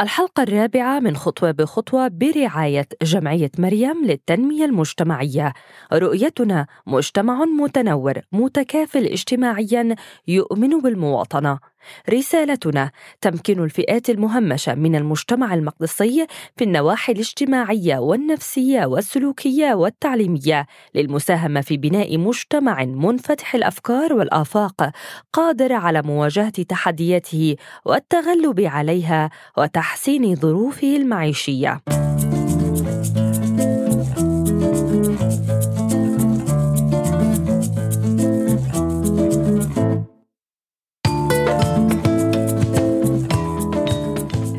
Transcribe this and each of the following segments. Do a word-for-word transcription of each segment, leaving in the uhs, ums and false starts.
الحلقة الرابعة من خطوة بخطوة برعاية جمعية مريم للتنمية المجتمعية. رؤيتنا مجتمع متنور متكافل اجتماعياً يؤمن بالمواطنة. رسالتنا تمكين الفئات المهمشة من المجتمع المقدسي في النواحي الاجتماعية والنفسية والسلوكية والتعليمية للمساهمة في بناء مجتمع منفتح الأفكار والآفاق قادر على مواجهة تحدياته والتغلب عليها وتحسين ظروفه المعيشية.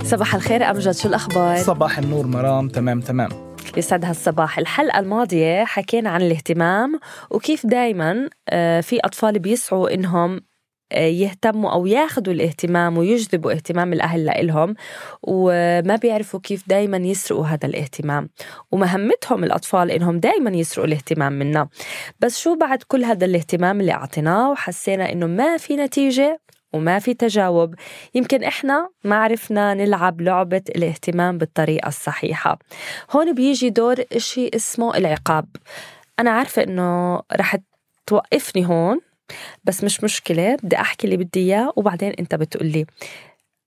صباح الخير أمجد، شو الأخبار؟ صباح النور مرام، تمام تمام، يسعد هالصباح. الحلقة الماضية حكينا عن الاهتمام وكيف دايما في أطفال بيسعوا إنهم يهتموا أو ياخدوا الاهتمام ويجذبوا اهتمام الأهل لإلهم، وما بيعرفوا كيف دايما يسرقوا هذا الاهتمام، ومهمتهم الأطفال إنهم دايما يسرقوا الاهتمام منا. بس شو بعد كل هذا الاهتمام اللي أعطيناه وحسينا إنه ما في نتيجة وما في تجاوب، يمكن إحنا ما عرفنا نلعب لعبة الاهتمام بالطريقة الصحيحة. هون بيجي دور إشي اسمه العقاب. أنا عارفة إنه رح توقفني هون، بس مش مشكلة، بدي أحكي اللي بدي إياه وبعدين أنت بتقولي.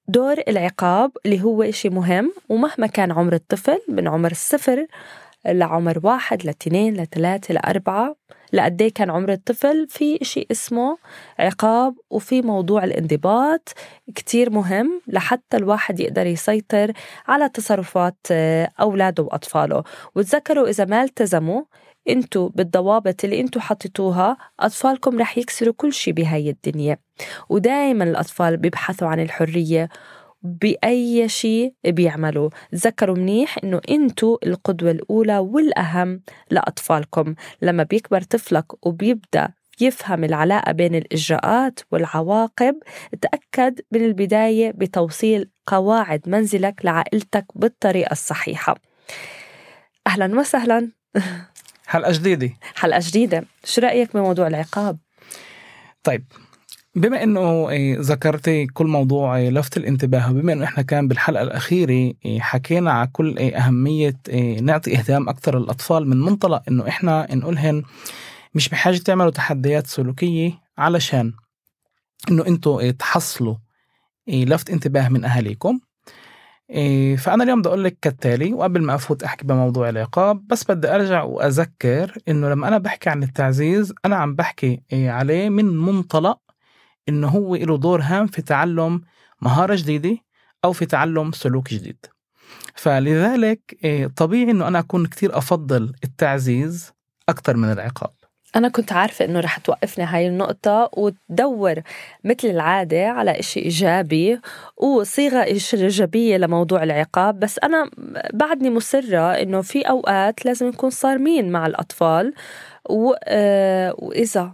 دور العقاب اللي هو إشي مهم، ومهما كان عمر الطفل من عمر الصفر لعمر واحد لاتنين لتلاتة لأربعة لقديه كان عمر الطفل، في شيء اسمه عقاب. وفي موضوع الانضباط كتير مهم لحتى الواحد يقدر يسيطر على تصرفات أولاده وأطفاله. وتذكروا إذا ما التزموا انتوا بالضوابط اللي انتوا حطيتوها، أطفالكم رح يكسروا كل شيء بهاي الدنيا. ودائما الأطفال بيبحثوا عن الحرية بأي شيء بيعملوا. تذكروا منيح إنه أنتوا القدوة الأولى والأهم لأطفالكم. لما بيكبر طفلك وبيبدأ يفهم العلاقة بين الإجراءات والعواقب، تأكد من البداية بتوصيل قواعد منزلك لعائلتك بالطريقة الصحيحة. أهلا وسهلا، حلقة جديدة حلقة جديدة شو رأيك بموضوع العقاب؟ طيب، بما أنه ذكرتي كل موضوع لفت الانتباه، وبما أنه إحنا كان بالحلقة الأخيرة حكينا على كل أهمية نعطي إهتمام أكثر للأطفال من منطلق أنه إحنا نقولهن مش بحاجة تعملوا تحديات سلوكية علشان أنه أنتوا تحصلوا لفت انتباه من أهاليكم. فأنا اليوم بدي أقول لك كالتالي، وقبل ما أفوت أحكي بموضوع العقاب بس بدي أرجع وأذكر أنه لما أنا بحكي عن التعزيز أنا عم بحكي عليه من منطلق إنه هو له دور هام في تعلم مهارة جديدة أو في تعلم سلوك جديد. فلذلك طبيعي إنه أنا أكون كتير أفضل التعزيز أكتر من العقاب. أنا كنت عارفة إنه رح توقفني هاي النقطة وتدور مثل العادة على إشي إيجابي وصيغة إيجابية لموضوع العقاب، بس أنا بعدني مصرة إنه في أوقات لازم نكون صارمين مع الأطفال، وإذا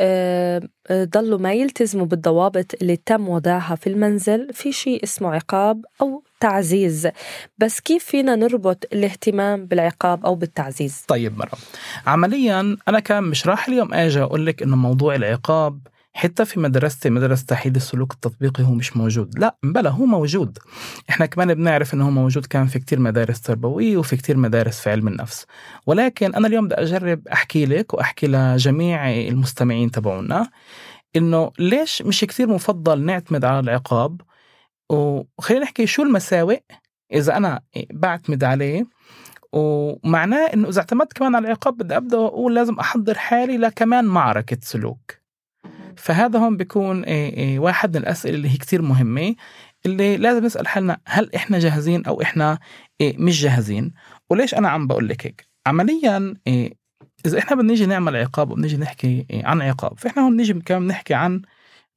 أه ضلوا ما يلتزموا بالضوابط اللي تم وضعها في المنزل في شيء اسمه عقاب أو تعزيز. بس كيف فينا نربط الاهتمام بالعقاب أو بالتعزيز؟ طيب مرة، عمليا أنا كان مش راح اليوم أجي أقول لك إنه موضوع العقاب حتى في مدرستي مدرسة تحليل السلوك التطبيقي هو مش موجود. لا بلا، هو موجود، إحنا كمان بنعرف إنه هو موجود، كان في كتير مدارس تربوية وفي كتير مدارس في علم النفس. ولكن أنا اليوم بدي أجرب أحكي لك وأحكي لجميع المستمعين تبعونا إنه ليش مش كتير مفضل نعتمد على العقاب، وخلينا نحكي شو المساوئ إذا أنا بعتمد عليه. ومعناه إنه إذا اعتمدت كمان على العقاب بدي أبدأ وأقول لازم أحضر حالي لكمان معركة سلوك. فهذا هم بيكون واحد من الأسئلة اللي هي كتير مهمة، اللي لازم نسأل حالنا هل إحنا جاهزين أو إحنا مش جاهزين. وليش أنا عم بقول لك هيك؟ عملياً إذا إحنا بنيجي نعمل عقاب وبنيجي نحكي عن عقاب، فإحنا هون بنيجي كمان نحكي عن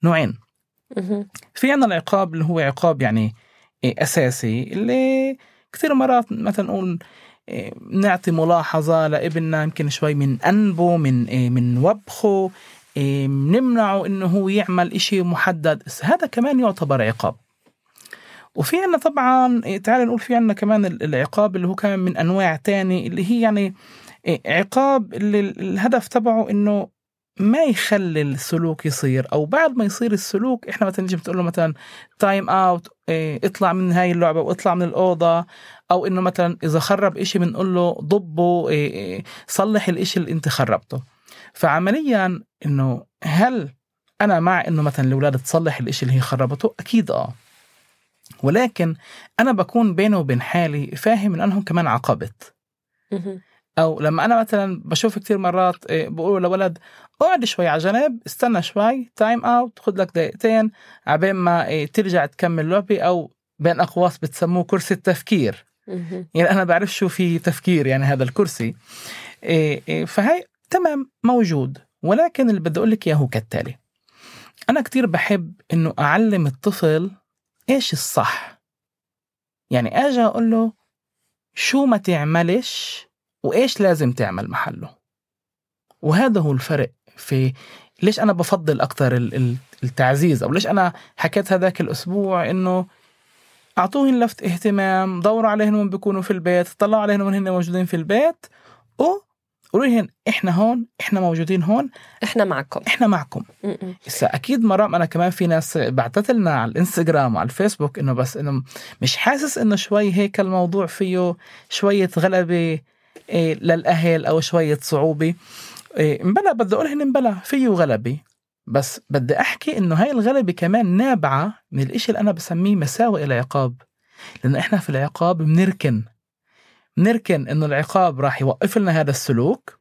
نوعين. في عنا العقاب اللي هو عقاب يعني أساسي، اللي كتير مرات مثلاً نقول نعطي ملاحظة لابننا يمكن شوي من أنبه من من وبخه، نمنعه إنه هو يعمل إشي محدد، هذا كمان يعتبر عقاب. وفي عنا طبعا تعال نقول في عنا كمان العقاب اللي هو كمان من أنواع تاني، اللي هي يعني عقاب اللي الهدف تبعه إنه ما يخلي السلوك يصير، أو بعد ما يصير السلوك إحنا مثلا نجي بتقول له مثلا تايم أوت، إيه اطلع من هاي اللعبة واطلع من الأوضة، أو إنه مثلا إذا خرب إشي بنقول له ضبه، إيه إيه صلح الإشي اللي أنت خربته. فعمليا إنه هل أنا مع إنه مثلا الأولاد تصلح الإشي اللي هي خربته؟ أكيد آه، ولكن أنا بكون بينه وبين حالي فاهم إن أنهم كمان عقبت. أو لما أنا مثلا بشوف كتير مرات بقول لولد اقعد شوي على جنب، استنى شوي، تايم أوت، خد لك دقيقتين عبين ما ترجع تكمل لعبي، أو بين أقواس بتسموه كرسي التفكير. يعني أنا بعرف شو في تفكير يعني هذا الكرسي. فهي تمام موجود، ولكن اللي بدي أقول لك إياه كالتالي: أنا كتير بحب إنه أعلم الطفل إيش الصح، يعني أجي أقول له شو ما تعملش وإيش لازم تعمل محله. وهذا هو الفرق في ليش أنا بفضل أكتر التعزيز، أو ليش أنا حكيت هذاك الأسبوع إنه أعطوهن لفت اهتمام، دوروا عليهن من بيكونوا في البيت، طلعوا عليهن من هن موجودين في البيت، وقوليهن إحنا هون، إحنا موجودين هون، إحنا معكم، إحنا معكم. إسا أكيد مرام أنا كمان في ناس بعتت لنا على الإنستغرام وعلى الفيسبوك إنه بس إنه مش حاسس إنه شوي هيك الموضوع فيه شوية غلبة للأهل أو شوية صعوبة. مبلا بدي أقول هن مبلا فيه غلبي، بس بدي أحكي إنه هاي الغلبة كمان نابعة من الإشي اللي أنا بسميه مساوئ العقاب. لأن إحنا في العقاب بنركن بنركن إنه العقاب راح يوقف لنا هذا السلوك،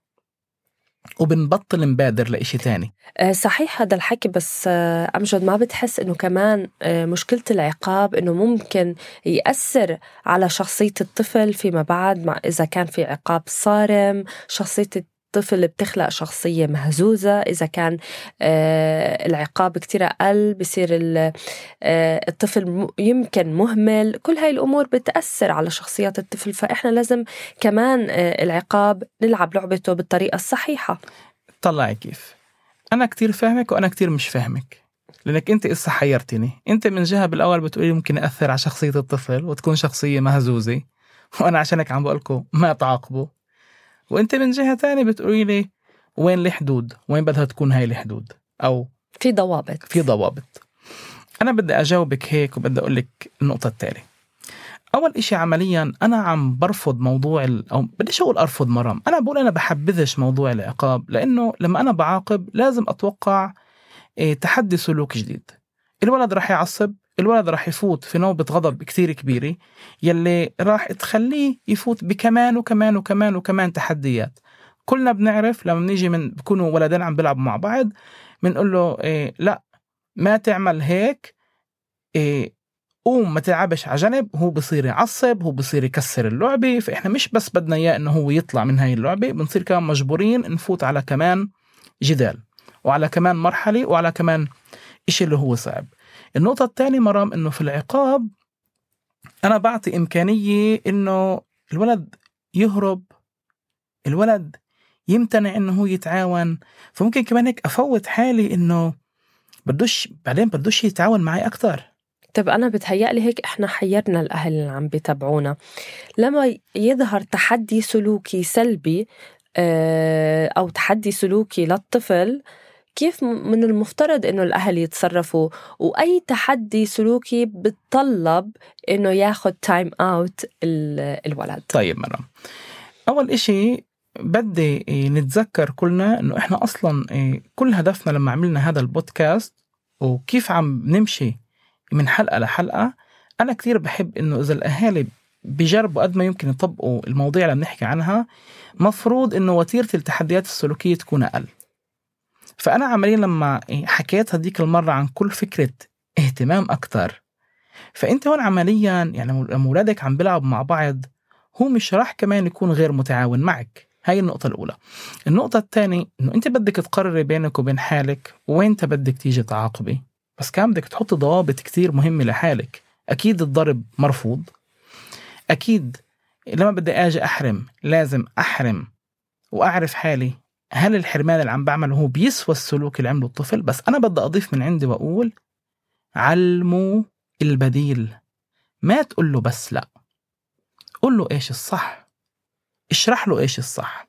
وبنبطل نبادر لإشي تاني. صحيح هذا الحكي، بس أمجد ما بتحس إنه كمان مشكلة العقاب إنه ممكن يأثر على شخصية الطفل فيما بعد؟ مع إذا كان في عقاب صارم، شخصية الطفل بتخلق شخصية مهزوزة. إذا كان العقاب كتير أقل بصير الطفل يمكن مهمل. كل هاي الأمور بتأثر على شخصيات الطفل، فإحنا لازم كمان العقاب نلعب لعبته بالطريقة الصحيحة. طلعي كيف أنا كتير فاهمك وأنا كتير مش فاهمك، لأنك أنت إسا حيرتني. أنت من جهة بالأول بتقولي ممكن أثر على شخصية الطفل وتكون شخصية مهزوزة، وأنا عشانك عم بقولكم ما تعاقبوا. وانت من جهة تانية بتقولي لي وين الحدود، وين بدها تكون هاي الحدود، او في ضوابط في ضوابط انا بدي اجاوبك هيك، وبدي اقول لك النقطة التالية. اول اشي عمليا انا عم برفض موضوع ال... او بديش اقول ارفض مرام، انا بقول انا بحبذش موضوع العقاب، لانه لما انا بعاقب لازم اتوقع تحدي سلوك جديد. الولد راح يعصب، الولد راح يفوت في نوبة غضب كتير كبيرة يلي راح تخليه يفوت بكمان وكمان وكمان وكمان تحديات. كلنا بنعرف لما نيجي من بكونوا ولدين عم بيلعبوا مع بعض بنقول له إيه لا ما تعمل هيك، إيه قوم ما تلعبش على جنب، هو بصير يعصب، هو بصير يكسر اللعبة. فإحنا مش بس بدنا إياه إنه هو يطلع من هاي اللعبة، بنصير كمان مجبورين نفوت على كمان جدال وعلى كمان مرحلة وعلى كمان إشي اللي هو صعب. النقطة الثانية مرام إنه في العقاب أنا بعطي إمكانية إنه الولد يهرب، الولد يمتنع إنه هو يتعاون. فممكن كمان هيك أفوت حالي إنه بدوش بعدين بدوش يتعاون معي أكتر. طب أنا بتهيألي هيك إحنا حيرنا الأهل اللي عم بيتابعونا. لما يظهر تحدي سلوكي سلبي أو تحدي سلوكي للطفل، كيف من المفترض إنه الأهل يتصرفوا؟ وأي تحدي سلوكي بتطلب إنه ياخد تايم أوت الولد؟ طيب مرام، أول إشي بدي نتذكر كلنا إنه إحنا أصلاً كل هدفنا لما عملنا هذا البودكاست وكيف عم نمشي من حلقة لحلقة، أنا كتير بحب إنه إذا الأهالي بجربوا قد ما يمكن يطبقوا المواضيع اللي بنحكي عنها، مفروض إنه وتيرة التحديات السلوكية تكون أقل. فأنا عمليا لما حكيت هديك المرة عن كل فكرة اهتمام أكتر، فأنت هون عمليا يعني أولادك عم بلعب مع بعض، هو مش راح كمان يكون غير متعاون معك. هاي النقطة الأولى. النقطة الثانية إنه أنت بدك تقرر بينك وبين حالك وين بدك تيجي تعاقبي، بس كان بدك تحط ضوابط كتير مهمة لحالك. أكيد الضرب مرفوض، أكيد لما بدي أجي أحرم لازم أحرم وأعرف حالي هل الحرمان اللي عم بعمله هو بيسوى السلوك اللي عمله الطفل. بس أنا بدي أضيف من عندي وأقول علموا البديل، ما تقول له بس لا، قل له إيش الصح، اشرح له إيش الصح،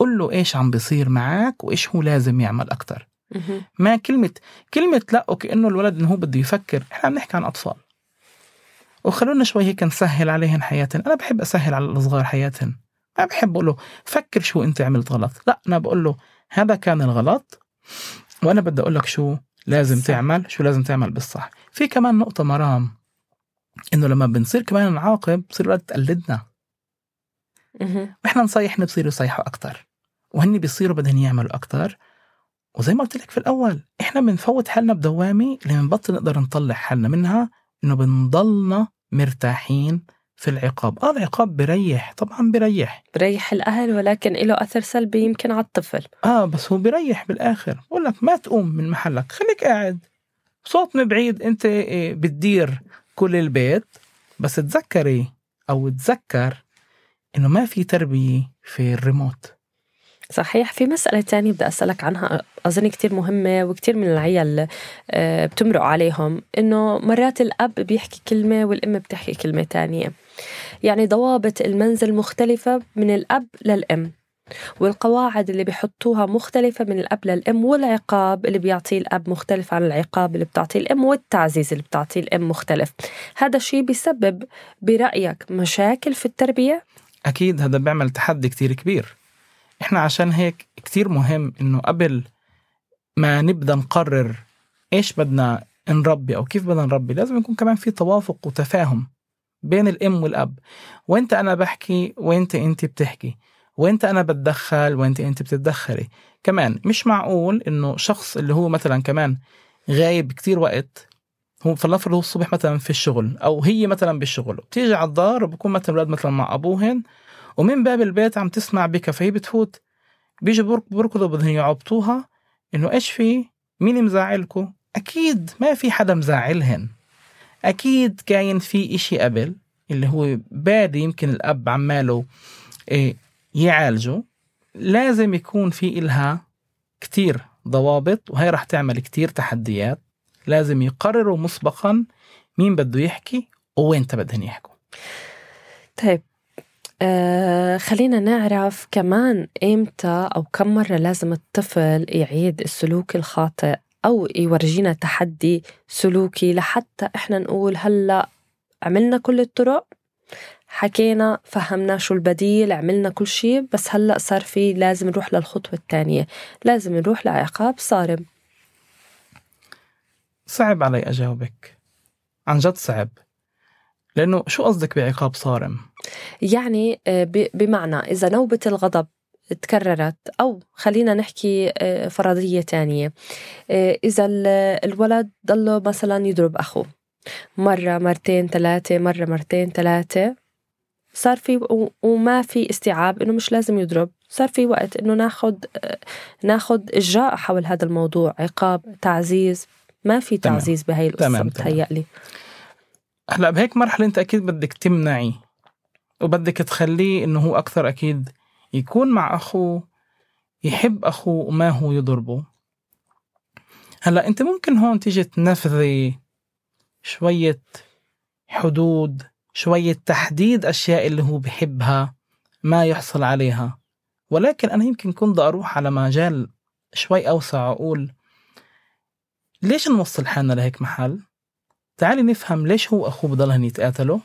قل له إيش عم بيصير معك وإيش هو لازم يعمل أكتر. ما كلمة كلمة لا وكأنه الولد إنه هو بده يفكر. إحنا عم نحكي عن أطفال، وخلونا شوي هيك نسهل عليهم حياتهم. أنا بحب أسهل على الصغار حياتهم، ما بحب أقول له فكر شو أنت عملت غلط، لا أنا بقول له هذا كان الغلط وأنا بدي أقول لك شو لازم تعمل، شو لازم تعمل بالصح. في كمان نقطة مرام، إنه لما بنصير كمان نعاقب بصير الولد تقلدنا، وإحنا نصيحنا بصيروا يصيحوا أكتر، وهني بيصيروا بدهن يعملوا أكتر. وزي ما قلت لك في الأول، إحنا بنفوت حالنا بدوامي اللي بنبطل نقدر نطلع حالنا منها، إنه بنضلنا مرتاحين في العقاب. آه العقاب بريح، طبعا بريح بريح الأهل، ولكن له أثر سلبي يمكن على الطفل. آه بس هو بريح بالآخر، بقول لك ما تقوم من محلك، خليك قاعد، صوت من بعيد أنت بتدير كل البيت. بس تذكري أو تذكر إنه ما في تربية في الريموت. صحيح. في مسألة تانية بدي أسألك عنها، أظن كتير مهمة وكتير من العيال بتمرق عليهم، إنه مرات الأب بيحكي كلمة والأم بتحكي كلمة تانية. يعني ضوابط المنزل مختلفة من الأب للأم، والقواعد اللي بيحطوها مختلفة من الأب للأم، والعقاب اللي بيعطيه الأب مختلف عن العقاب اللي بتعطيه الأم، والتعزيز اللي بتعطيه الأم مختلف. هذا الشيء بيسبب برأيك مشاكل في التربية؟ أكيد هذا بيعمل تحدي كتير كبير. إحنا عشان هيك كتير مهم إنه قبل ما نبدأ نقرر إيش بدنا نربي أو كيف بدنا نربي، لازم يكون كمان في توافق وتفاهم بين الأم والأب. وإنت أنا بحكي وإنت أنت بتحكي، وإنت أنا بتدخل وإنت أنت بتتدخلي. كمان مش معقول إنه شخص اللي هو مثلا كمان غايب كتير وقت، هو فلنفرض هو الصبح مثلا في الشغل أو هي مثلا بالشغل، بتيجي على الدار وبكون مثلا الولاد مثلا مع أبوهن ومن باب البيت عم تسمع بك، فهي بتفوت بيجي بركضوا بدهم يعبطوها إنه إيش في، مين مزعلكو؟ أكيد ما في حدا مزعلهن، أكيد كاين في إشي قبل اللي هو بادي يمكن الأب عماله إيه يعالجه. لازم يكون في إلها كتير ضوابط، وهي رح تعمل كتير تحديات. لازم يقرروا مسبقا مين بده يحكي ووينتا بدهن يحكوا. طيب آه خلينا نعرف كمان إمتى أو كم مرة لازم الطفل يعيد السلوك الخاطئ أو يورجينا تحدي سلوكي لحتى إحنا نقول هلأ عملنا كل الطرق، حكينا، فهمنا شو البديل، عملنا كل شيء، بس هلأ صار في لازم نروح للخطوة الثانية، لازم نروح لعقاب صارم. صعب علي أجاوبك، عن جد صعب. لأنه شو قصدك بعقاب صارم؟ يعني بمعنى إذا نوبة الغضب تكررت، أو خلينا نحكي فرضية تانية، إذا الولد ضل مثلا يضرب أخوه مرة مرتين ثلاثة، مرة مرتين ثلاثة، صار في وما في استيعاب إنه مش لازم يضرب، صار في وقت إنه ناخد ناخد إجراء حول هذا الموضوع، عقاب، تعزيز. ما في تعزيز بهاي القصة بتهيألي. هلا بهيك مرحلة أنت أكيد بدك تمنعي وبدك تخليه إنه هو أكثر أكيد يكون مع أخوه، يحب أخوه وما هو يضربه. هلا أنت ممكن هون تيجي تنفذي شوية حدود، شوية تحديد أشياء اللي هو بحبها ما يحصل عليها. ولكن أنا يمكن كنت أروح على مجال شوي أوسع، أقول ليش نوصل حالنا لهيك محل؟ تعالي نفهم ليش هو أخوه بضلهن يتقاتلوا،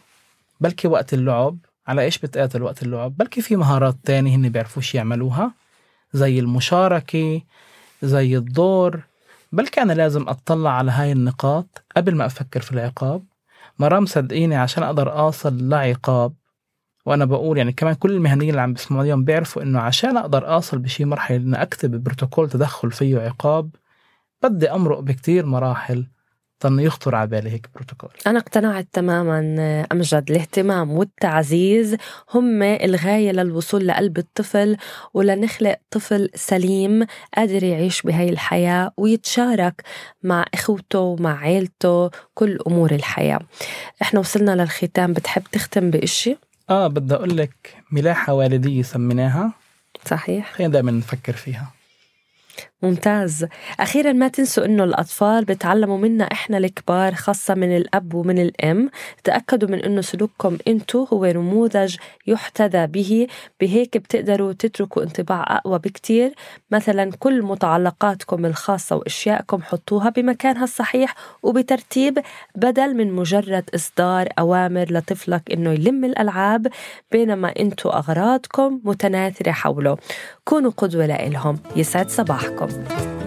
بلكي وقت اللعب. على إيش بتقاتل وقت اللعب؟ بلكي في مهارات تانية هن بيعرفوش يعملوها، زي المشاركة، زي الدور. بلكي أنا لازم أطلع على هاي النقاط قبل ما أفكر في العقاب. مرام صدقيني عشان أقدر أصل لعقاب، وأنا بقول يعني كمان كل المهنيين اللي عم بسمعوا اليوم بيعرفوا إنه عشان أقدر أصل بشي مرحلة إن أكتب بروتوكول تدخل فيه عقاب، بدي أمرق بكتير مراحل طن يخطر على بالي هيك بروتوكول. أنا اقتنعت تماماً أمجد، الاهتمام والتعزيز هم الغاية للوصول لقلب الطفل ولنخلق طفل سليم قادر يعيش بهاي الحياة ويتشارك مع إخوته ومع عيلته كل أمور الحياة. إحنا وصلنا للختام، بتحب تختم بإشي؟ آه بدي أقول لك ملاحة والدية سميناها. صحيح، خلينا دائما نفكر فيها. ممتاز. أخيرا ما تنسوا أنه الأطفال بتعلموا منا إحنا الكبار، خاصة من الأب ومن الأم. تأكدوا من أنه سلوككم أنتوا هو نموذج يحتذى به، بهيك بتقدروا تتركوا انطباع أقوى بكتير. مثلا كل متعلقاتكم الخاصة وإشيائكم حطوها بمكانها الصحيح وبترتيب، بدل من مجرد إصدار أوامر لطفلك أنه يلم الألعاب بينما أنتوا أغراضكم متناثرة حوله. كونوا قدوة لإلهم. يسعد صباحكم.